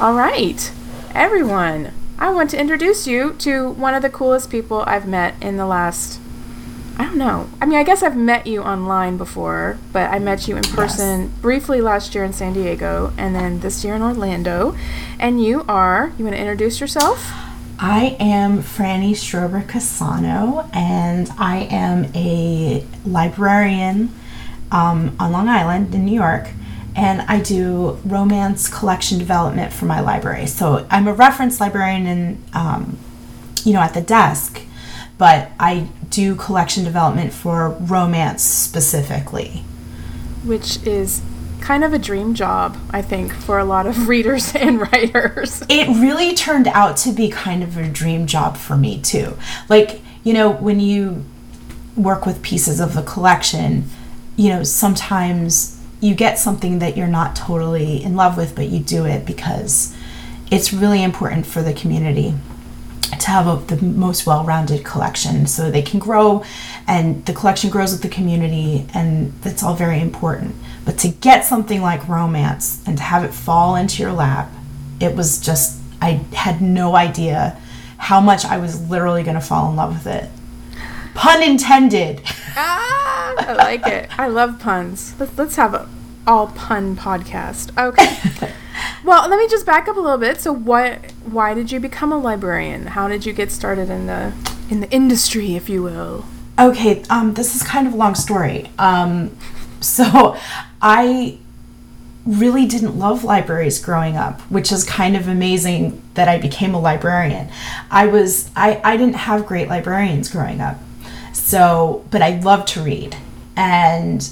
All right, everyone, I want to introduce you to one of the coolest people I've met in the last, I don't know. I mean, I guess I've met you online before, but I met you in person briefly last year in San Diego and then this year in Orlando. And you want to introduce yourself? I am Franny Strober Cassano, and I am a librarian on Long Island in New York, and I do romance collection development for my library. So I'm a reference librarian in, at the desk, but I do collection development for romance specifically. Which is kind of a dream job, I think, for a lot of readers and writers. It really turned out to be kind of a dream job for me, too. Like, when you work with pieces of the collection, sometimes you get something that you're not totally in love with, but you do it because it's really important for the community to have the most well-rounded collection so they can grow, and the collection grows with the community, and that's all very important. But to get something like romance and to have it fall into your lap, it was just, I had no idea how much I was literally going to fall in love with it. Pun intended. Ah, I like it. I love puns. Let's have an all pun podcast. Okay. Well, let me just back up a little bit. So why did you become a librarian? How did you get started in the industry, if you will? Okay, this is kind of a long story. So I really didn't love libraries growing up, which is kind of amazing that I became a librarian. I didn't have great librarians growing up. So, but I loved to read. And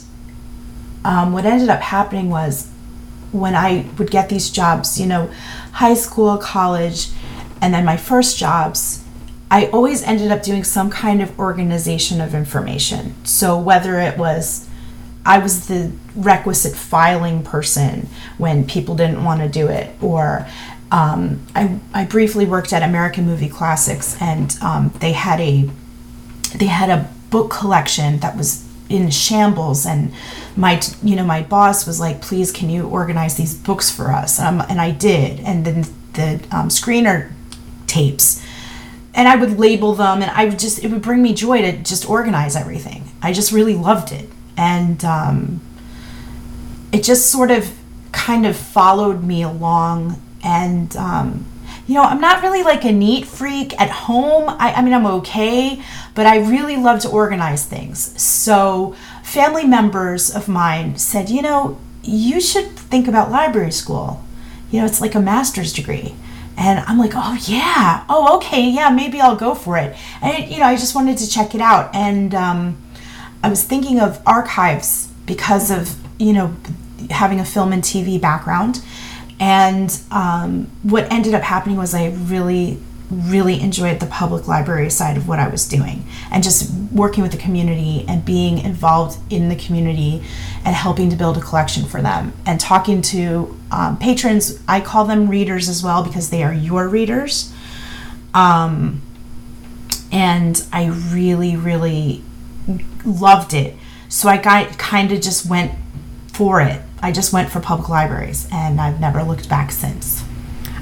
what ended up happening was when I would get these jobs, high school, college, and then my first jobs, I always ended up doing some kind of organization of information. So whether it was I was the requisite filing person when people didn't want to do it, or I briefly worked at American Movie Classics, and they had a book collection that was in shambles, and my boss was like, "Please, can you organize these books for us?" And I did, and then the screener tapes, and I would label them, and it would bring me joy to just organize everything. I just really loved it. And it just sort of kind of followed me along. And, I'm not really like a neat freak at home. I mean, I'm okay, but I really love to organize things. So family members of mine said, you should think about library school. It's like a master's degree. And I'm like, oh, yeah. Oh, okay. Yeah, maybe I'll go for it. And, I just wanted to check it out. And I was thinking of archives because of, having a film and TV background. And what ended up happening was I really, really enjoyed the public library side of what I was doing, and just working with the community and being involved in the community and helping to build a collection for them, and talking to patrons. I call them readers as well, because they are your readers. And I really, really loved it. So I kind of just went for it. I just went for public libraries, and I've never looked back since.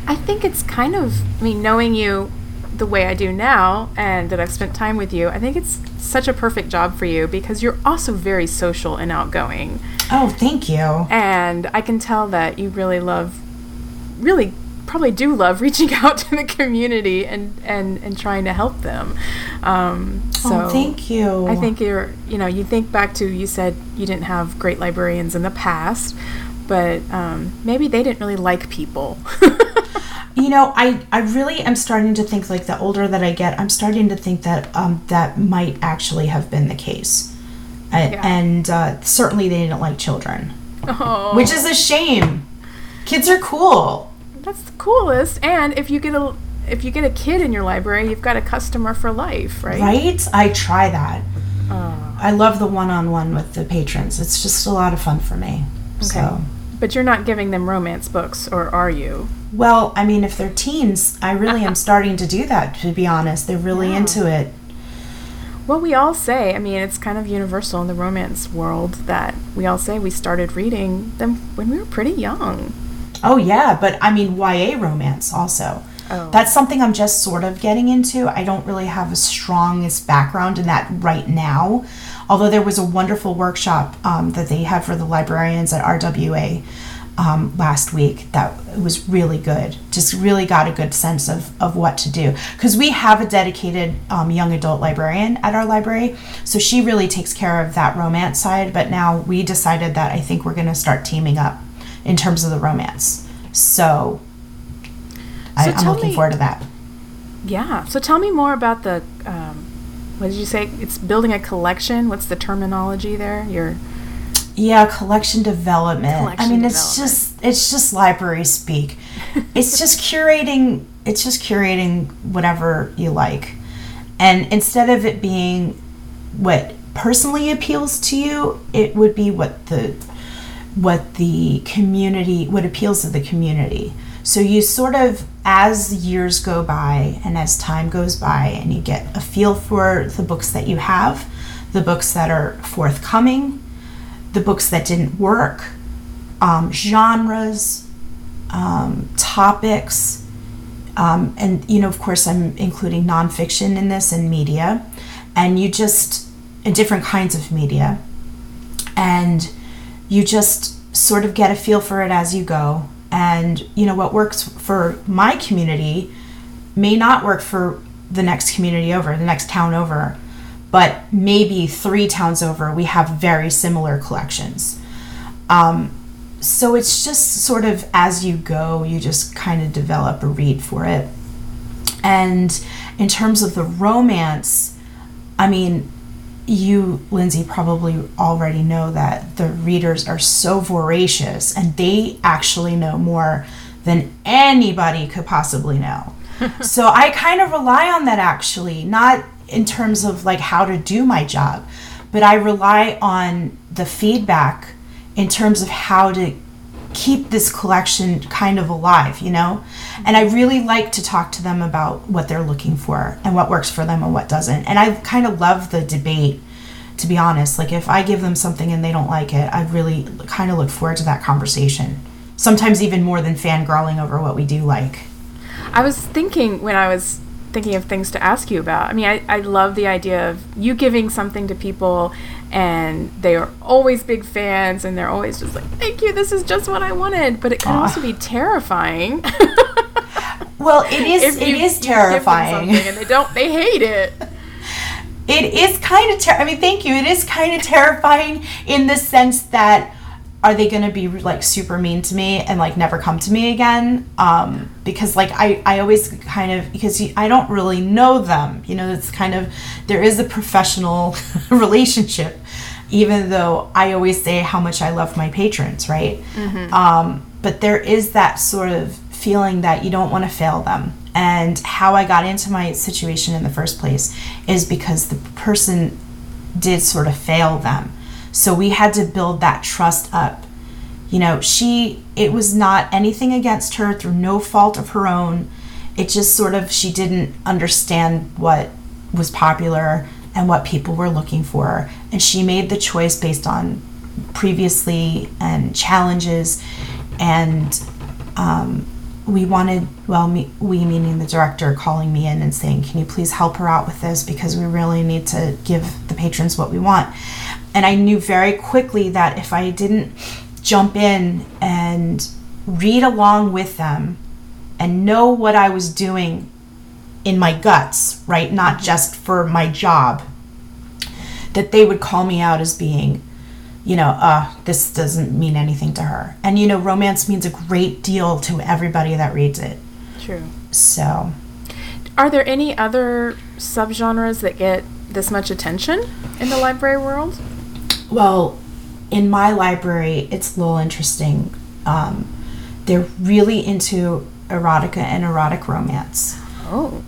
I think it's kind of, knowing you the way I do now, and that I've spent time with you, I think it's such a perfect job for you, because you're also very social and outgoing. Oh, thank you. And I can tell that you probably do love reaching out to the community and trying to help them. So thank you. I think you think back to, you said you didn't have great librarians in the past, but maybe they didn't really like people. I really am starting to think, like, the older that I get, I'm starting to think that that might actually have been the case. And certainly they didn't like children. Oh. Which is a shame. Kids are cool. That's the coolest. And if you get a kid in your library, you've got a customer for life, right? Right? I try that. Oh. I love the one-on-one with the patrons. It's just a lot of fun for me. Okay. So. But you're not giving them romance books, or are you? Well, if they're teens, I really am starting to do that, to be honest. They're really into it. Well, we all say, it's kind of universal in the romance world that we all say we started reading them when we were pretty young. Oh, yeah. But, I mean, YA romance also. Oh. That's something I'm just sort of getting into. I don't really have a strongest background in that right now. Although there was a wonderful workshop that they had for the librarians at RWA last week that was really good. Just really got a good sense of what to do. Because we have a dedicated young adult librarian at our library. So she really takes care of that romance side. But now we decided that I think we're going to start teaming up in terms of the romance. So I'm looking forward to that. Yeah. So tell me more about the... what did you say? It's building a collection. What's the terminology there? Collection development. It's just library speak. It's just curating whatever you like. And instead of it being what personally appeals to you, it would be what appeals to the community. So you sort of, as years go by and as time goes by and you get a feel for the books that you have, the books that are forthcoming, the books that didn't work, genres, topics, and, you know, of course I'm including nonfiction in this and media, and you just, and different kinds of media, and you just sort of get a feel for it as you go. And, you know, what works for my community may not work for the next community over, the next town over, but maybe 3 towns over, we have very similar collections. So it's just sort of as you go, you just kind of develop a read for it. And in terms of the romance, I mean, you, Lindsay, probably already know that the readers are so voracious and they actually know more than anybody could possibly know. So I kind of rely on that, actually, not in terms of like how to do my job, but I rely on the feedback in terms of how to keep this collection kind of alive, you know? And I really like to talk to them about what they're looking for and what works for them and what doesn't. And I kind of love the debate, to be honest. Like, if I give them something and they don't like it, I really kind of look forward to that conversation. Sometimes even more than fangirling over what we do like. I was thinking when I was thinking of things to ask you about. I mean, I love the idea of you giving something to people and they are always big fans and they're always just like, thank you, this is just what I wanted. But it can also be terrifying. Well, it is terrifying. You give them something and they hate it. It is kind of thank you. It is kind of terrifying in the sense that, are they going to be like super mean to me and like never come to me again? Because like I always kind of, because I don't really know them, you know, it's kind of, there is a professional relationship, even though I always say how much I love my patrons. Right. Mm-hmm. But there is that sort of feeling that you don't want to fail them. And how I got into my situation in the first place is because the person did sort of fail them. So we had to build that trust up. You know, it was not anything against her, through no fault of her own. It just sort of, she didn't understand what was popular and what people were looking for. And she made the choice based on previously and challenges. And we wanted, we meaning the director, calling me in and saying, can you please help her out with this? Because we really need to give the patrons what we want. And I knew very quickly that if I didn't jump in and read along with them and know what I was doing in my guts, right, not just for my job, that they would call me out as being, you know, this doesn't mean anything to her. And, you know, romance means a great deal to everybody that reads it. True. So. Are there any other subgenres that get this much attention in the library world? Well, in my library, it's a little interesting. They're really into erotica and erotic romance. Oh.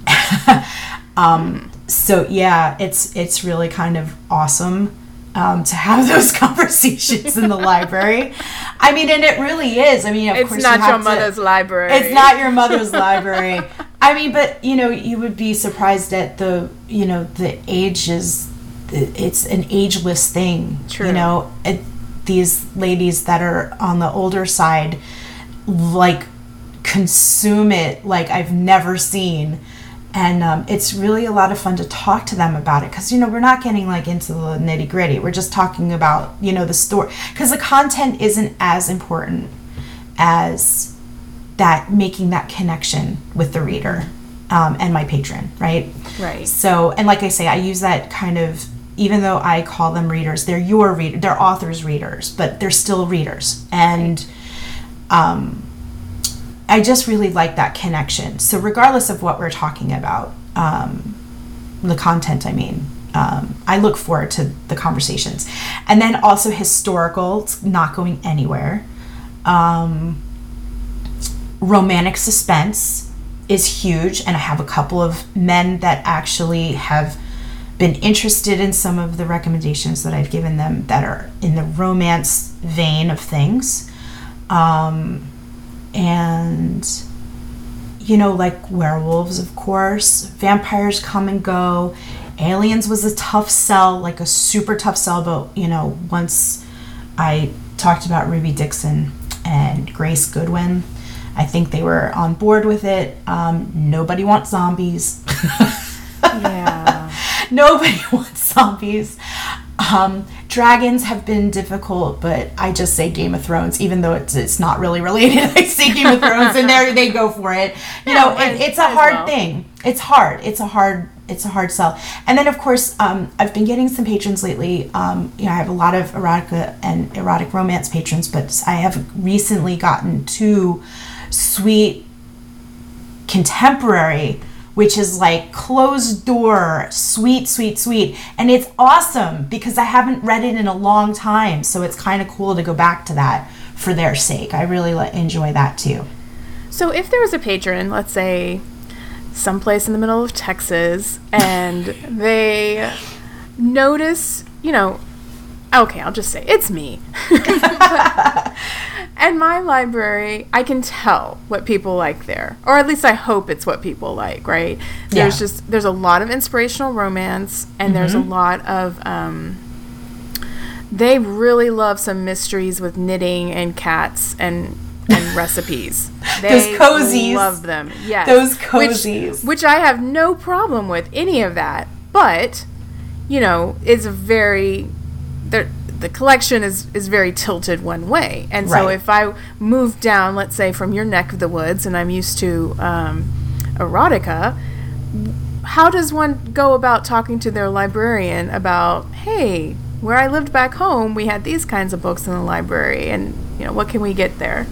So yeah, it's really kind of awesome to have those conversations in the library. I mean, and it really is. I mean, of course, it's not your mother's library. It's not your mother's library. I mean, but you know, you would be surprised at the, you know, the ages. It's an ageless thing. True. You know, these ladies that are on the older side like consume it like I've never seen. And it's really a lot of fun to talk to them about it, because, you know, we're not getting like into the nitty gritty. We're just talking about, you know, the story, because the content isn't as important as that making that connection with the reader and my patron, right? Right. So, and like I say, I use that kind of, even though I call them readers, they're your reader, they're authors' readers, but they're still readers. And I just really like that connection. So regardless of what we're talking about, the content, I mean, I look forward to the conversations. And then also historical, it's not going anywhere. Romantic suspense is huge. And I have a couple of men that actually have been interested in some of the recommendations that I've given them that are in the romance vein of things. And, you know, like werewolves, of course, vampires come and go. Aliens was a tough sell, like a super tough sell, but, you know, once I talked about Ruby Dixon and Grace Goodwin, I think they were on board with it. Nobody wants zombies. Yeah. Nobody wants zombies. Dragons have been difficult, but I just say Game of Thrones, even though it's not really related. I say Game of Thrones, and there they go for it. You know, it's a hard thing. It's hard. It's a hard sell. And then, of course, I've been getting some patrons lately. You know, I have a lot of erotica and erotic romance patrons, but I have recently gotten two sweet contemporary, which is like closed door, sweet, sweet, sweet. And it's awesome because I haven't read it in a long time. So it's kind of cool to go back to that for their sake. I really enjoy that too. So if there was a patron, let's say someplace in the middle of Texas, and they notice, you know, okay, I'll just say it's me. And my library, I can tell what people like there. Or at least I hope it's what people like, right? Yeah. There's a lot of inspirational romance, and there's a lot of, they really love some mysteries with knitting and cats and recipes. They those cozies. Love them, yes. Those cozies. Which I have no problem with any of that. But, you know, it's very, the collection is very tilted one way. And so if I move down, let's say, from your neck of the woods, and I'm used to erotica, how does one go about talking to their librarian about, hey, where I lived back home, we had these kinds of books in the library, and, you know, what can we get there?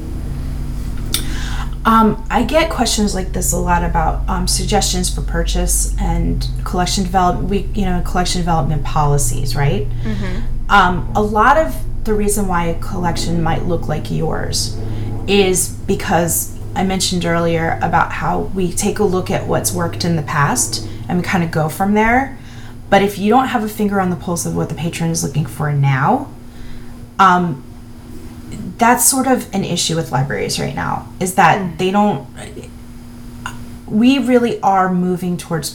I get questions like this a lot about suggestions for purchase and collection development, collection development policies, right? A lot of the reason why a collection might look like yours is because I mentioned earlier about how we take a look at what's worked in the past and we kind of go from there. But if you don't have a finger on the pulse of what the patron is looking for now, that's sort of an issue with libraries right now, is that we really are moving towards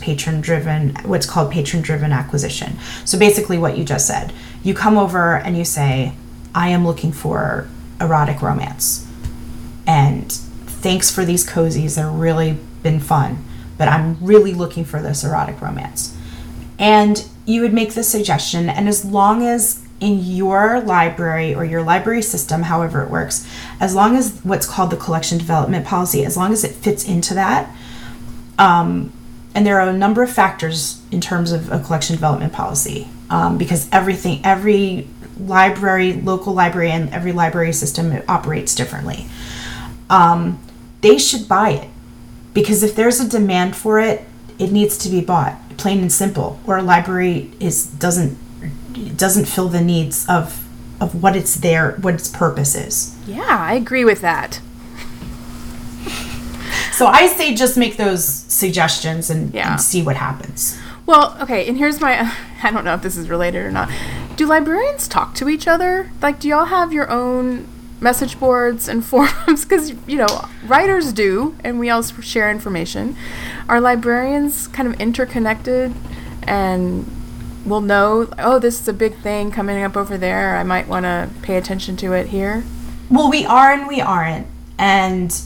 what's called patron-driven acquisition. So basically what you just said, you come over and you say, I am looking for erotic romance, and thanks for these cozies, they've really been fun, but I'm really looking for this erotic romance. And you would make the suggestion, and as long as in your library or your library system, however it works, as long as what's called the collection development policy, as long as it fits into that, and there are a number of factors in terms of a collection development policy, because every library, local library, and every library system, it operates differently. They should buy it, because if there's a demand for it, it needs to be bought, plain and simple, or a library doesn't fill the needs of what its purpose is. Yeah, I agree with that. So I say just make those suggestions and see what happens. Well, okay, and here's my, I don't know if this is related or not. Do librarians talk to each other? Like, do y'all have your own message boards and forums? Because, you know, writers do, and we all share information. Are librarians kind of interconnected and will know, oh, this is a big thing coming up over there, I might want to pay attention to it here? Well, we are and we aren't. And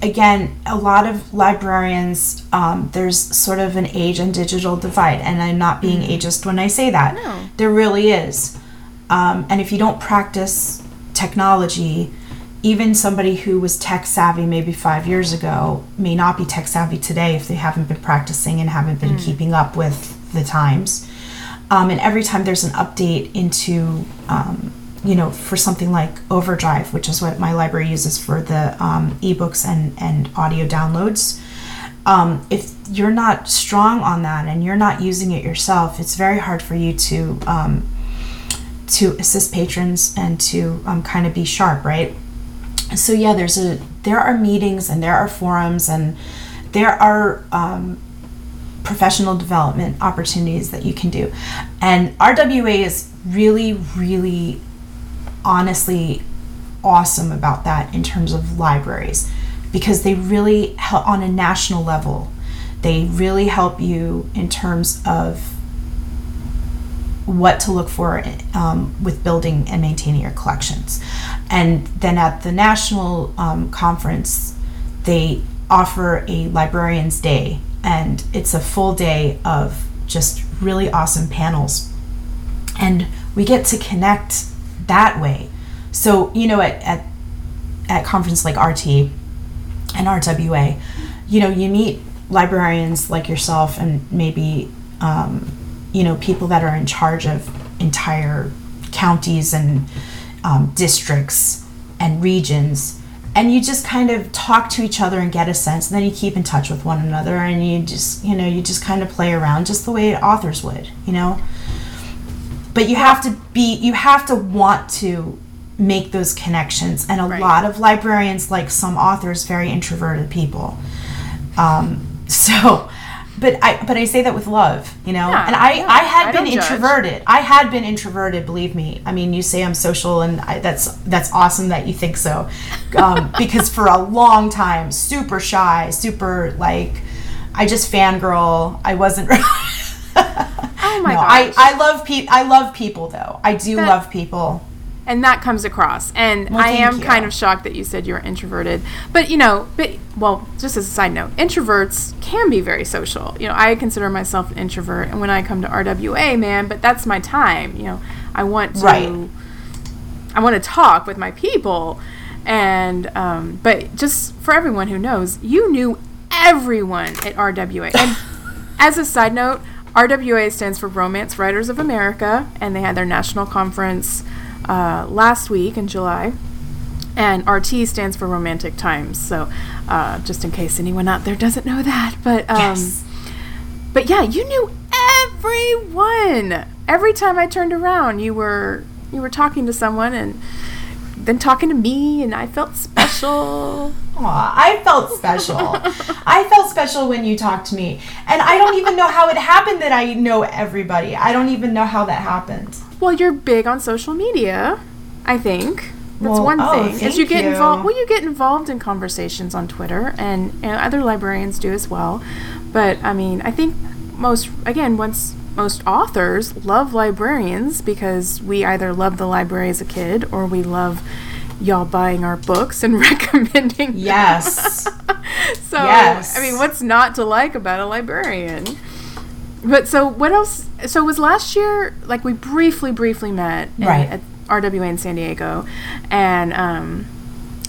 again, a lot of librarians, there's sort of an age and digital divide, and I'm not being ageist when I say that. No. There really is. And if you don't practice technology, even somebody who was tech savvy maybe 5 years ago may not be tech savvy today if they haven't been practicing and haven't been keeping up with the times. And every time there's an update into, for something like Overdrive, which is what my library uses for the ebooks and audio downloads, if you're not strong on that and you're not using it yourself, it's very hard for you to assist patrons and to kind of be sharp, right? So yeah, there are meetings and there are forums and there are professional development opportunities that you can do. And RWA is really, really honestly awesome about that in terms of libraries, because they really help on a national level. They really help you in terms of what to look for with building and maintaining your collections. And then at the national conference, they offer a Librarian's Day, and it's a full day of just really awesome panels. And we get to connect that way. So, at conference like RT and RWA, you meet librarians like yourself and maybe, people that are in charge of entire counties and districts and regions, and you just kind of talk to each other and get a sense, and then you keep in touch with one another, and you just kind of play around just the way authors would, but you have to want to make those connections. And a right. lot of librarians, like some authors, very introverted people, But I say that with love, Yeah, and I had been introverted, believe me. I mean, you say I'm social, and that's awesome that you think so, because for a long time, super shy, super I just fangirl. I wasn't. Oh my gosh! I love people though. I do love people. And that comes across. And I am kind of shocked that you said you were introverted. But, just as a side note, introverts can be very social. I consider myself an introvert. And when I come to RWA, but that's my time. I want to talk with my people. And, but just for everyone who knows, you knew everyone at RWA. And as a side note, RWA stands for Romance Writers of America. And they had their national conference last week in July, and RT stands for Romantic Times, so just in case anyone out there doesn't know that, but yeah, you knew everyone. Every time I turned around, you were talking to someone and then talking to me, and I felt special. Aw, I felt special. I felt special when you talked to me, and I don't even know how it happened that I know everybody. I don't even know how that happened. Well, you're big on social media, I think. That's one thing. Is you get involved. Well, you get involved in conversations on Twitter, and other librarians do as well. But I mean, I think most authors love librarians because we either love the library as a kid or we love y'all buying our books and recommending them. Yes. So yes. I mean, what's not to like about a librarian? But so what else? So it was last year, we briefly met at RWA in San Diego. And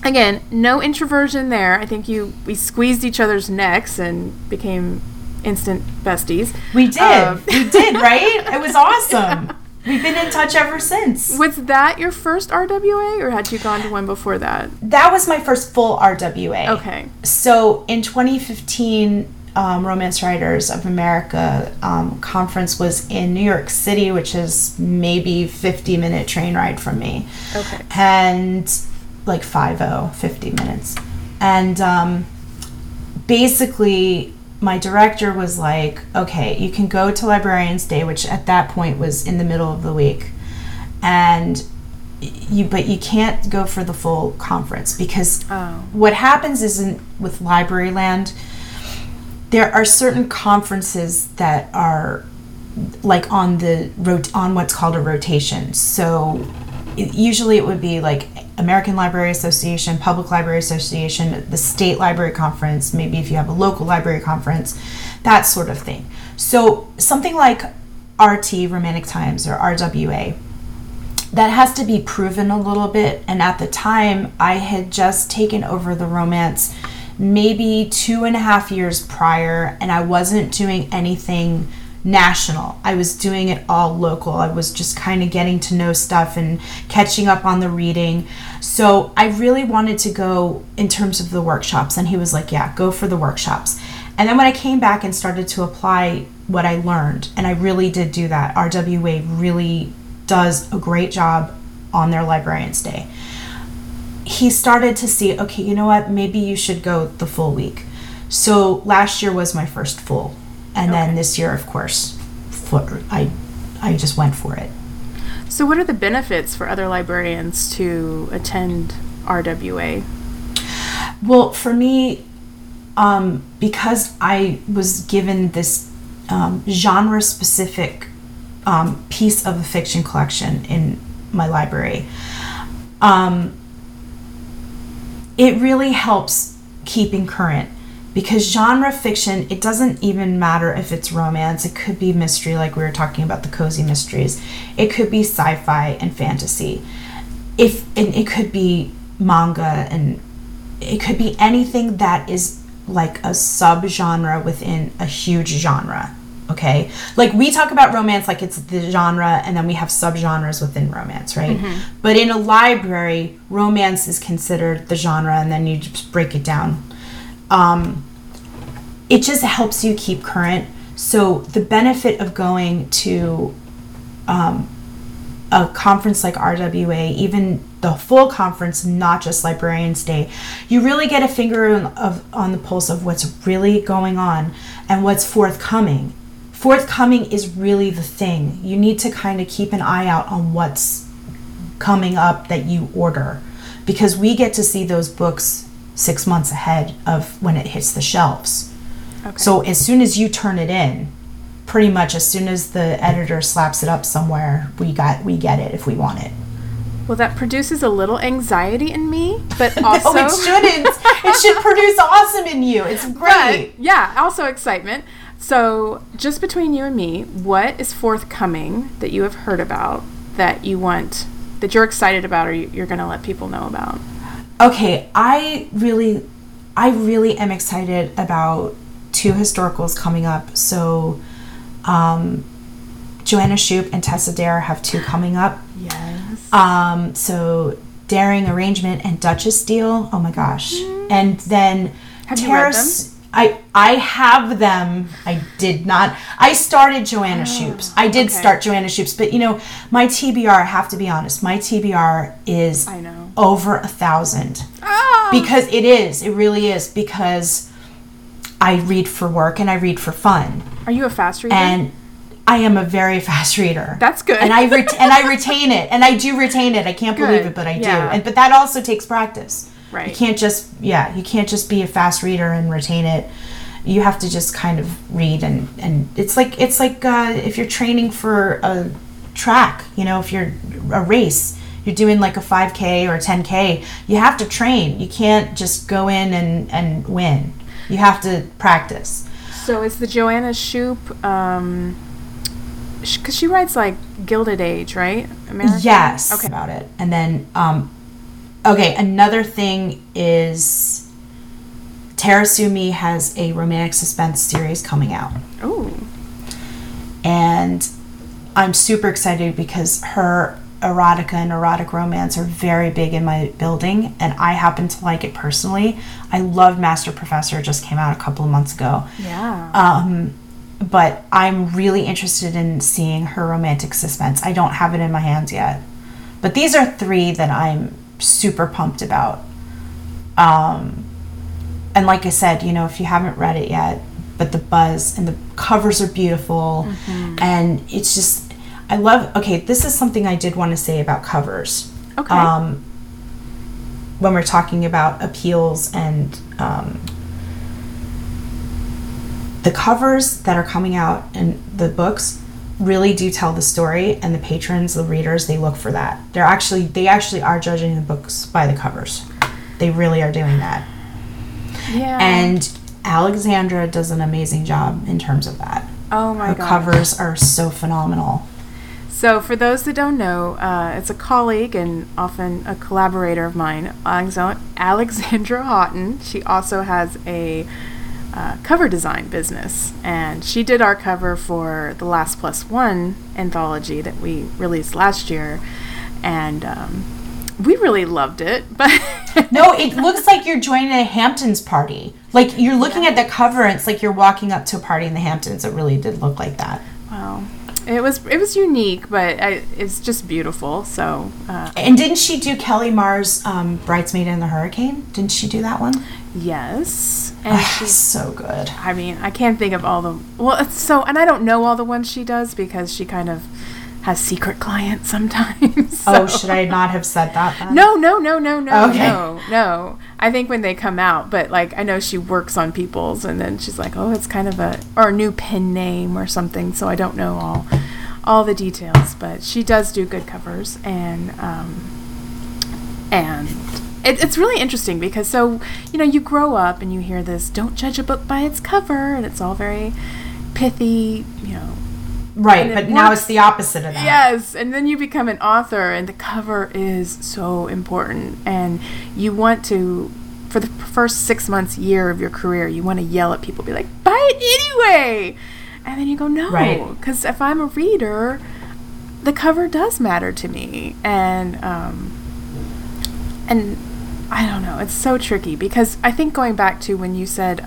again, no introversion there. I think we squeezed each other's necks and became instant besties. We did. We did, right? It was awesome. Yeah. We've been in touch ever since. Was that your first RWA, or had you gone to one before that? That was my first full RWA. Okay. So in 2015... Romance Writers of America conference was in New York City, which is maybe 50-minute train ride from me. Okay. And 50 minutes. And basically my director was like, okay, you can go to Librarian's Day, which at that point was in the middle of the week. And you can't go for the full conference because what happens isn't with Libraryland. There are certain conferences that are on what's called a rotation. So usually it would be like American Library Association, Public Library Association, the State Library Conference, maybe if you have a local library conference, that sort of thing. So something like RT, Romantic Times, or RWA, that has to be proven a little bit. And at the time, I had just taken over the romance maybe 2.5 years prior, and I wasn't doing anything national. I was doing it all local. I was just kind of getting to know stuff and catching up on the reading. So I really wanted to go in terms of the workshops, and he was like, yeah, go for the workshops. And then when I came back and started to apply what I learned, and I really did do that. RWA really does a great job on their Librarian's Day. He started to see, okay, you know what, maybe you should go the full week. So last year was my first full. And then this year, of course, I just went for it. So what are the benefits for other librarians to attend RWA? Well, for me, because I was given this genre-specific piece of a fiction collection in my library, it really helps keeping current. Because genre fiction, it doesn't even matter if it's romance. It could be mystery, like we were talking about the cozy mysteries. It could be sci-fi and fantasy. And it could be manga, and it could be anything that is like a subgenre within a huge genre, okay? Like we talk about romance like it's the genre, and then we have subgenres within romance, right? Mm-hmm. But in a library, romance is considered the genre, and then you just break it down. It just helps you keep current. So the benefit of going to a conference like RWA, even the full conference, not just Librarian's Day, you really get a finger on the pulse of what's really going on and what's forthcoming. Forthcoming is really the thing. You need to kind of keep an eye out on what's coming up that you order, because we get to see those books 6 months ahead of when it hits the shelves. Okay. So as soon as you turn it in, pretty much as soon as the editor slaps it up somewhere, we get it if we want it. Well, that produces a little anxiety in me, but also... No, it shouldn't. It should produce awesome in you. It's great. But, yeah, also excitement. So just between you and me, what is forthcoming that you have heard about that you want, that you're excited about or you're going to let people know about? Okay, I really am excited about 2 historicals coming up. So, Joanna Shupe and Tessa Dare have 2 coming up. Yes. So Daring Arrangement and Duchess Deal. Oh my gosh! Mm-hmm. And then have you read them? I have them. I did not. I started Joanna Shupe's. I did start Joanna Shupe's, but you know, my TBR, I have to be honest, my TBR is over 1,000. Oh. Because it is. It really is, because I read for work and I read for fun. Are you a fast reader? And I am a very fast reader. That's good. And I retain it. And I do retain it. I can't believe it, but I do. And but that also takes practice. Right. You can't just be a fast reader and retain it. You have to just kind of read, and it's like if you're training for a track, you know, if you're a race, you're doing like a 5K or a 10K, you have to train. You can't just go in and win. You have to practice. So is the Joanna Shupe, because she writes like Gilded Age, right? American? Yes. Okay. About it. And then, okay, another thing is Tara Sumi has a romantic suspense series coming out. Oh. And I'm super excited because her erotica and erotic romance are very big in my building, and I happen to like it personally. I love Master Professor. It just came out a couple of months ago. Yeah. But I'm really interested in seeing her romantic suspense. I don't have it in my hands yet. But these are 3 that I'm super pumped about. And like I said, you know, if you haven't read it yet, but the buzz and the covers are beautiful, mm-hmm. and it's just, I love, okay, this is something I did want to say about covers. Okay. When we're talking about appeals and the covers that are coming out in the books really do tell the story, and the patrons, the readers, they look for that. They actually are judging the books by the covers. They really are doing that. Yeah. And Alexandra does an amazing job in terms of that. Oh my god. Her covers are so phenomenal. So for those that don't know, it's a colleague and often a collaborator of mine, Alexandra Houghton. She also has a cover design business, and she did our cover for the Last Plus One anthology that we released last year, and we really loved it. But no, it looks like you're joining a Hamptons party. Like, you're looking at the cover and it's like you're walking up to a party in the Hamptons. It really did look like that. Wow. It was unique, but it's just beautiful. So. And didn't she do Kelly Marr's Bridesmaid in the Hurricane? Didn't she do that one? Yes. And she's so good. I mean, I can't think of all the... Well, and I don't know all the ones she does because she kind of has secret clients sometimes. So. Oh, should I not have said that then? No. Okay. No. I think when they come out, but like I know she works on people's, and then she's like, oh, it's kind of a new pen name or something. So I don't know all the details, but she does do good covers, and it's really interesting because you grow up and you hear this, don't judge a book by its cover, and it's all very pithy, Right, but now it's the opposite of that. Yes, and then you become an author, and the cover is so important. And you want to, for the first 6 months, year of your career, you want to yell at people, be like, buy it anyway! And then you go, no, because if I'm a reader, the cover does matter to me. And I don't know, it's so tricky, because I think going back to when you said...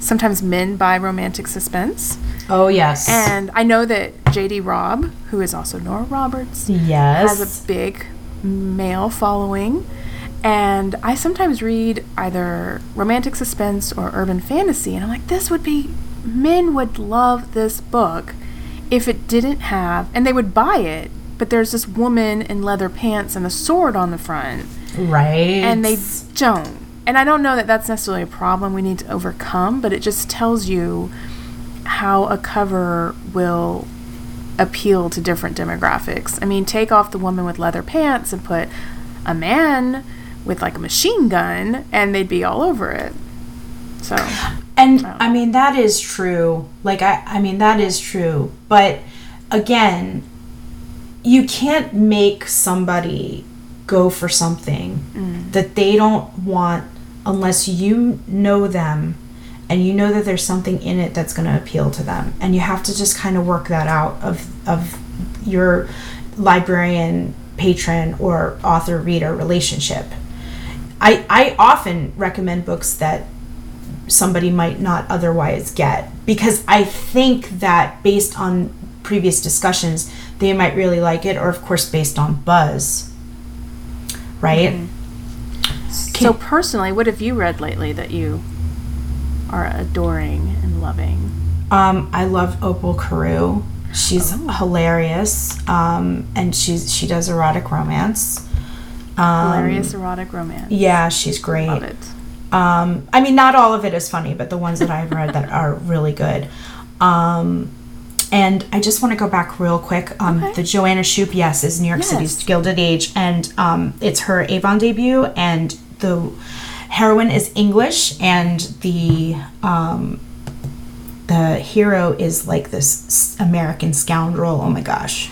sometimes men buy romantic suspense. Oh, yes. And I know that J.D. Robb, who is also Nora Roberts, has a big male following. And I sometimes read either romantic suspense or urban fantasy, and I'm like, men would love this book if it didn't have, and they would buy it, but there's this woman in leather pants and a sword on the front. Right. And they don't. And I don't know that that's necessarily a problem we need to overcome, but it just tells you how a cover will appeal to different demographics. I mean, take off the woman with leather pants and put a man with like a machine gun, and they'd be all over it. So, and I mean, that is true. Like, I mean, that is true. But again, you can't make somebody go for something that they don't want unless you know them and you know that there's something in it that's going to appeal to them. And you have to just kind of work that out of your librarian, patron, or author-reader relationship. I often recommend books that somebody might not otherwise get, because I think that based on previous discussions, they might really like it, or of course based on buzz. Right? Mm-hmm. So personally, what have you read lately that you are adoring and loving? I love Opal Carew. She's hilarious, and she does erotic romance. Hilarious erotic romance. Yeah, she's great. Love it. I mean, not all of it is funny, but the ones that I've read that are really good. And I just want to go back real quick. Okay. The Joanna Shupe, is New York City's Gilded Age. And it's her Avon debut. And the heroine is English. And the hero is like this American scoundrel. Oh, my gosh.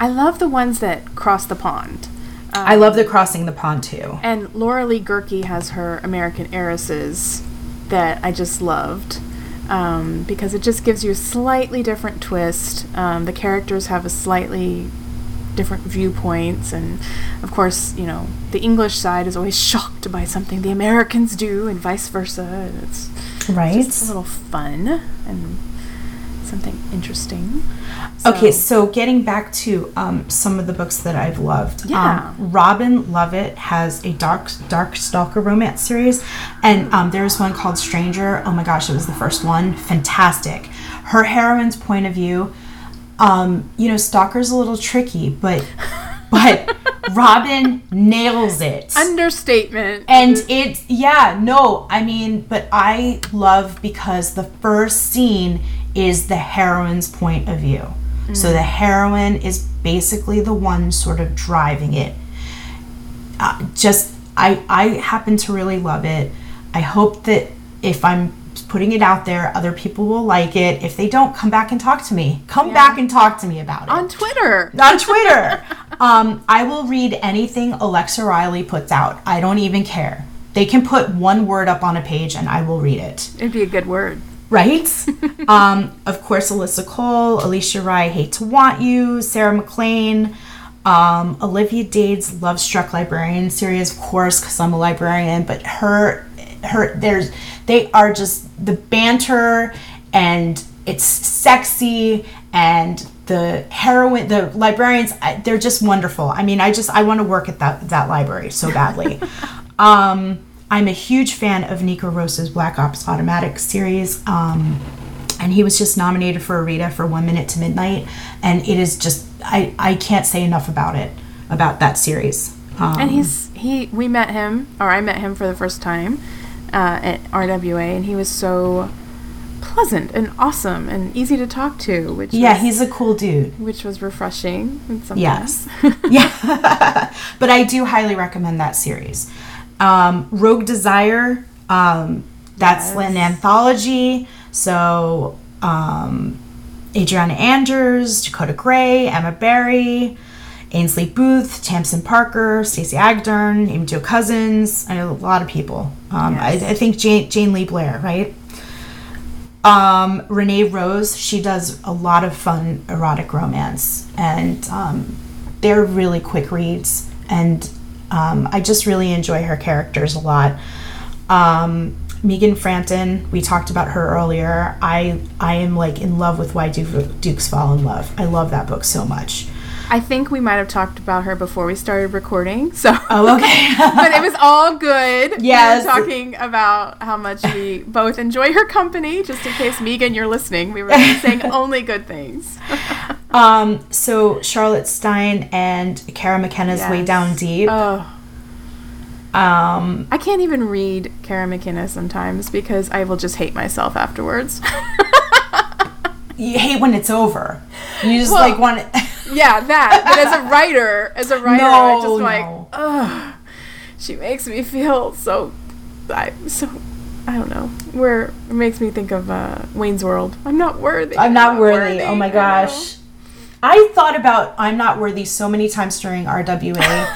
I love the ones that cross the pond. I love the crossing the pond, too. And Laura Lee Gerke has her American Heiresses that I just loved. Because it just gives you a slightly different twist. The characters have a slightly different viewpoints, and of course, the English side is always shocked by something the Americans do, and vice versa. And it's just a little fun and something interesting. So getting back to some of the books that I've loved. Yeah. Robin Lovett has a dark stalker romance series, and there's one called Stranger. Oh my gosh, it was the first one. Fantastic. Her heroine's point of view, stalker's a little tricky, but Robin nails it. Understatement. And it's, yeah, no, I mean, but I love because the first scene is the heroine's point of view. Mm-hmm. So the heroine is basically the one sort of driving it. I happen to really love it. I hope that if I'm putting it out there, other people will like it. If they don't, come back and talk to me. Come back and talk to me about it. On Twitter. I will read anything Alexa Riley puts out. I don't even care. They can put one word up on a page and I will read it. It'd be a good word. Right? Of course, Alyssa Cole, Alicia Rye, Hate to Want You, Sarah McLean, Olivia Dade's Love Struck Librarian series, of course, because I'm a librarian, but they are just the banter, and it's sexy, and the heroine, the librarians, they're just wonderful. I mean, I want to work at that library so badly. I'm a huge fan of Nico Rose's Black Ops Automatic series, and he was just nominated for a Rita for 1 Minute to Midnight, and it is just, I can't say enough about that series. And I met him for the first time at RWA, and he was so pleasant and awesome and easy to talk to. He's a cool dude. Which was refreshing. Yes. Yeah. But I do highly recommend that series. Rogue Desire, that's an anthology. So Adriana Anders, Dakota Gray, Emma Berry, Ainsley Booth, Tamsin Parker, Stacey Agdern, Amy Jo Cousins. I know a lot of people. I think Jane Lee Blair, right? Renee Rose, she does a lot of fun erotic romance. And they're really quick reads. And I just really enjoy her characters a lot. Megan Franton, we talked about her earlier. I am like in love with Why Dukes Fall in Love. I love that book so much. I think we might have talked about her before we started recording. So. Oh, okay. But it was all good. Yes. We were talking about how much we both enjoy her company. Just in case, Megan, you're listening, we were saying only good things. So Charlotte Stein and Kara McKenna's Way Down Deep. Oh. I can't even read Kara McKenna sometimes because I will just hate myself afterwards. You hate when it's over. You just want it. Yeah, that. But as a writer, I just ugh. She makes me feel so I don't know. It makes me think of Wayne's World. I'm not worthy. Oh my gosh. I thought about I'm not worthy so many times during RWA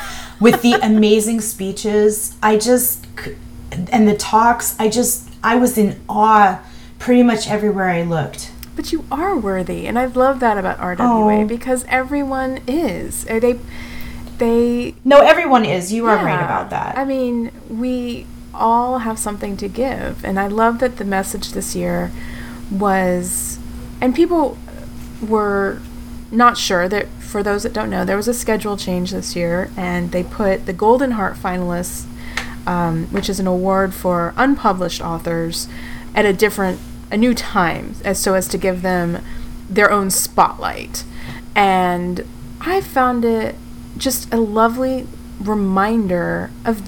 with the amazing speeches. And the talks. I was in awe pretty much everywhere I looked. But you are worthy, and I love that about RWA because everyone is. No, everyone is. You are right about that. I mean, we all have something to give, and I love that the message this year was, and people were not sure that, for those that don't know, there was a schedule change this year, and they put the Golden Heart finalists, which is an award for unpublished authors, at a new time, so as to give them their own spotlight. And I found it just a lovely reminder of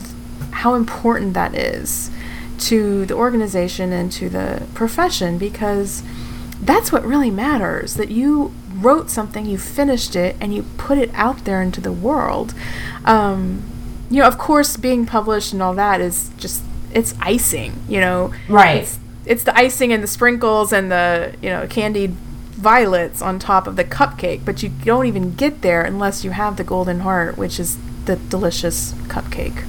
how important that is to the organization and to the profession, because that's what really matters, that you wrote something, you finished it, and you put it out there into the world. Of course, being published and all that is just, it's icing, Right. It's the icing and the sprinkles and the, candied violets on top of the cupcake, but you don't even get there unless you have the Golden Heart, which is the delicious cupcake.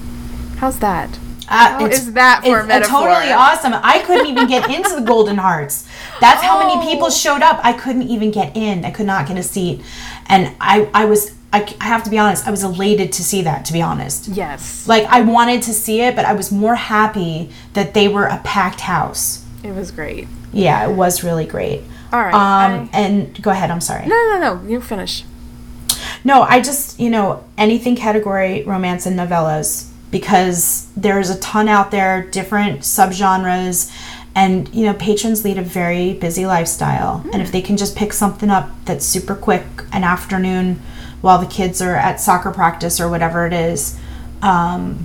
How's that? How is that for a metaphor? It's totally awesome. I couldn't even get into the Golden Hearts. That's how many people showed up. I couldn't even get in. I could not get a seat. And I have to be honest, I was elated to see that, to be honest. Yes. Like, I wanted to see it, but I was more happy that they were a packed house. It was great. Yeah, it was really great. All right. And go ahead. I'm sorry. No. You finish. No, I just, anything category, romance and novellas, because there's a ton out there, different subgenres, and, patrons lead a very busy lifestyle. Mm. And if they can just pick something up that's super quick, an afternoon while the kids are at soccer practice or whatever it is, I'm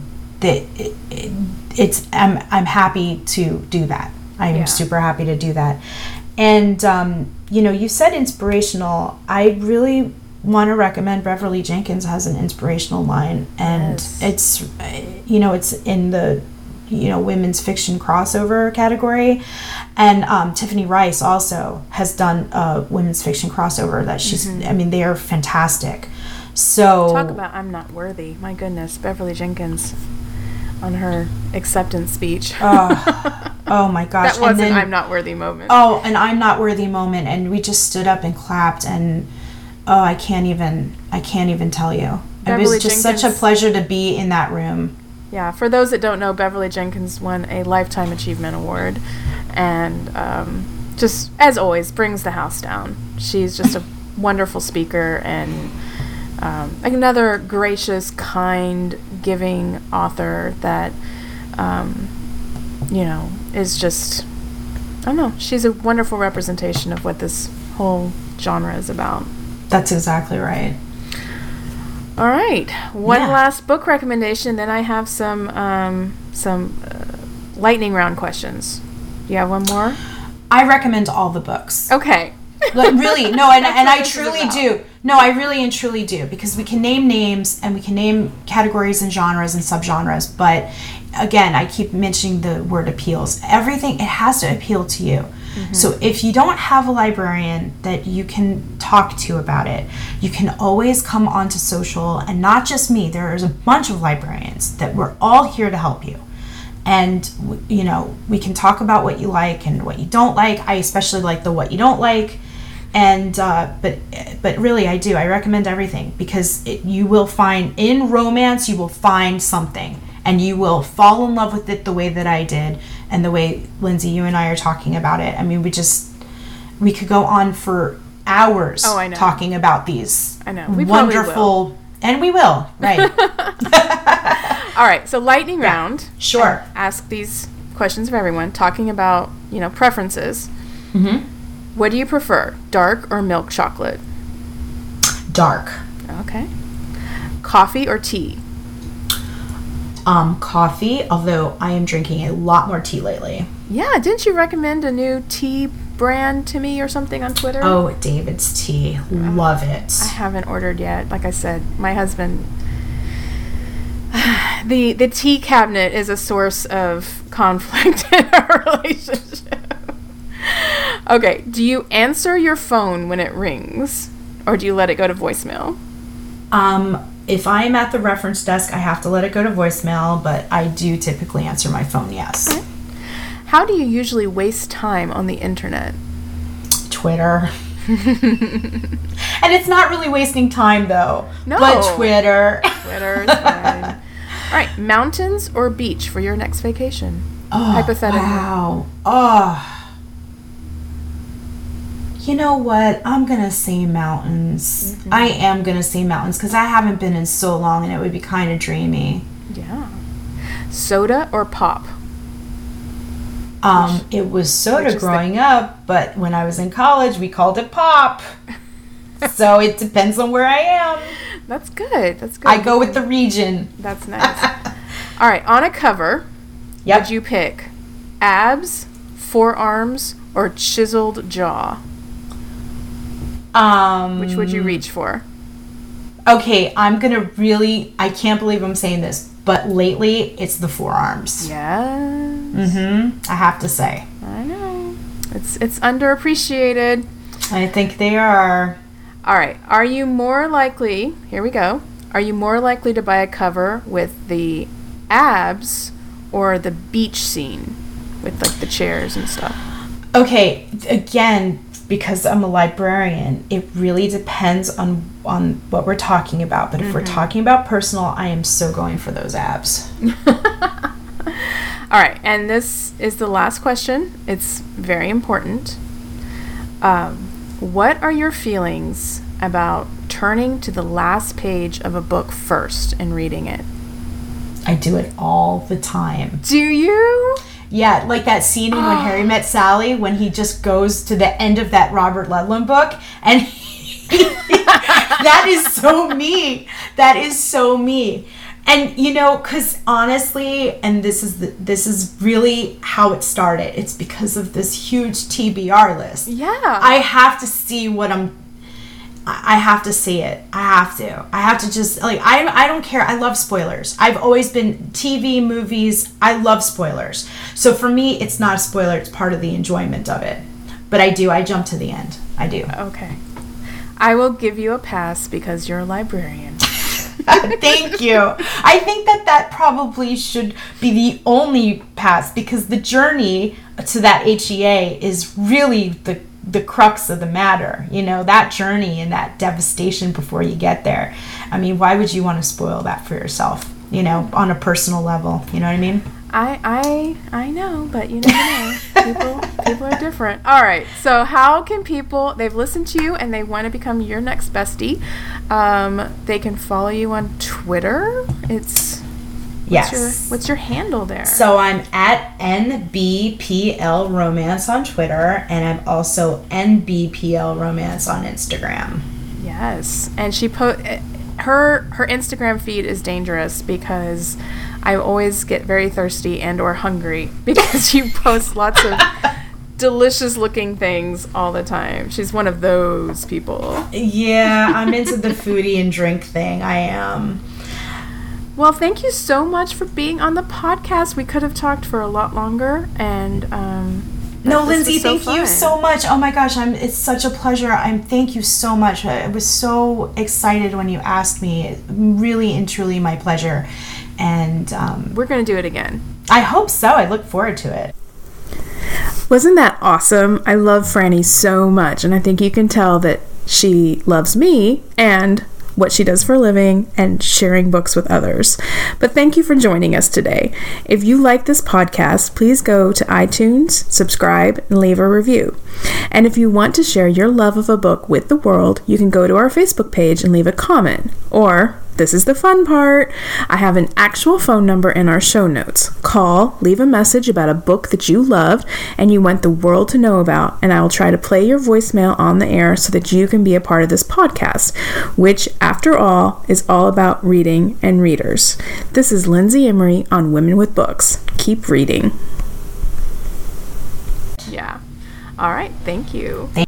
happy to do that. I'm super happy to do that. And, you said inspirational. I really want to recommend Beverly Jenkins has an inspirational line, and it's in the, women's fiction crossover category. And Tiffany Rice also has done a women's fiction crossover that she's, they are fantastic. So talk about I'm not worthy. My goodness, Beverly Jenkins on her acceptance speech. Oh my gosh. That was an I'm not worthy moment. Oh, an I'm not worthy moment. And we just stood up and clapped, and I can't even tell you. Beverly it was just Jenkins, such a pleasure to be in that room. Yeah, for those that don't know, Beverly Jenkins won a Lifetime Achievement Award, and just, as always, brings the house down. She's just a wonderful speaker, and another gracious, kind, giving author that, is just, I don't know, she's a wonderful representation of what this whole genre is about. That's exactly right. All right, one last book recommendation. Then I have some lightning round questions. You have one more? I recommend all the books. Okay. Like, really? No, and I truly do. No, I really and truly do, because we can name names and we can name categories and genres and subgenres. But again, I keep mentioning the word appeals. Everything, it has to appeal to you. Mm-hmm. So if you don't have a librarian that you can talk to about it, you can always come onto social, and not just me. There's a bunch of librarians that we're all here to help you. And, we can talk about what you like and what you don't like. I especially like the what you don't like. And, but really I do. I recommend everything, because you will find, in romance, you will find something. And you will fall in love with it the way that I did, and the way, Lindsay, you and I are talking about it. I mean, we could go on for hours talking about these. I know. We wonderful, will. And we will, right? All right, so lightning round. Sure. I ask these questions of everyone, talking about, preferences. Mm-hmm. What do you prefer, dark or milk chocolate? Dark. Okay. Coffee or tea? Coffee, although I am drinking a lot more tea lately. Yeah, didn't you recommend a new tea brand to me or something on Twitter? Oh, David's Tea. Love it. I haven't ordered yet. Like I said, my husband... The tea cabinet is a source of conflict in our relationship. Okay, do you answer your phone when it rings, or do you let it go to voicemail? If I am at the reference desk, I have to let it go to voicemail, but I do typically answer my phone, yes. Okay. How do you usually waste time on the internet? Twitter. And it's not really wasting time, though. No. But Twitter. Twitter is fine. All right, mountains or beach for your next vacation? Oh, hypothetically. Wow. Oh. You know what? I'm going to say mountains. Mm-hmm. I am going to say mountains, because I haven't been in so long, and it would be kind of dreamy. Yeah. Soda or pop? It was soda growing up, but when I was in college, we called it pop. So it depends on where I am. That's good. That's good. I go with the region. That's nice. All right. On a cover, would you pick abs, forearms, or chiseled jaw? Which would you reach for? Okay. I'm going to really, I can't believe I'm saying this, but lately it's the forearms. Yes. Mm-hmm. I have to say. I know. It's underappreciated. I think they are. All right. Are you more likely, here we go, are you more likely to buy a cover with the abs or the beach scene with, like, the chairs and stuff? Okay. Again, because I'm a librarian, it really depends on what we're talking about. But if we're talking about personal, I am so going for those abs. All right, and this is the last question. It's very important. What are your feelings about turning to the last page of a book first and reading it? I do it all the time. Do you? Yeah, like that scene in When Harry Met Sally, when he just goes to the end of that Robert Ludlum book, and he That is so me. That is so me. And, you know, because honestly, and this is really how it started. It's because of this huge TBR list. Yeah. I have to see what I have to see it. I have to just, like, I don't care. I love spoilers. I've always been TV, movies. I love spoilers. So for me, it's not a spoiler. It's part of the enjoyment of it. But I jump to the end. I do. Okay. I will give you a pass because you're a librarian. Thank you. I think that probably should be the only pass because the journey to that HEA is really the crux of the matter, you know, that journey and that devastation before you get there. I mean, why would you want to spoil that for yourself, you know, on a personal level? You know what I mean? I know, but you never know. People are different. All right. So how can people, they've listened to you and they want to become your next bestie. They can follow you on Twitter. What's your handle there? So I'm at NBPLRomance on Twitter, and I'm also NBPLRomance on Instagram. Yes, and she her Instagram feed is dangerous because I always get very thirsty and or hungry because she posts lots of delicious-looking things all the time. She's one of those people. Yeah, I'm into the foodie and drink thing. I am. Well, thank you so much for being on the podcast. We could have talked for a lot longer, and no, Lindsay, thank you so much. Oh my gosh, it's such a pleasure. Thank you so much. I was so excited when you asked me. Really and truly, my pleasure. And we're gonna do it again. I hope so. I look forward to it. Wasn't that awesome? I love Franny so much, and I think you can tell that she loves me and what she does for a living, and sharing books with others. But thank you for joining us today. If you like this podcast, please go to iTunes, subscribe, and leave a review. And if you want to share your love of a book with the world, you can go to our Facebook page and leave a comment. Or, this is the fun part, I have an actual phone number in our show notes. Call, leave a message about a book that you loved and you want the world to know about, and I will try to play your voicemail on the air so that you can be a part of this podcast, which, after all, is all about reading and readers. This is Lindsay Emery on Women with Books. Keep reading. Yeah. All right. Thank you.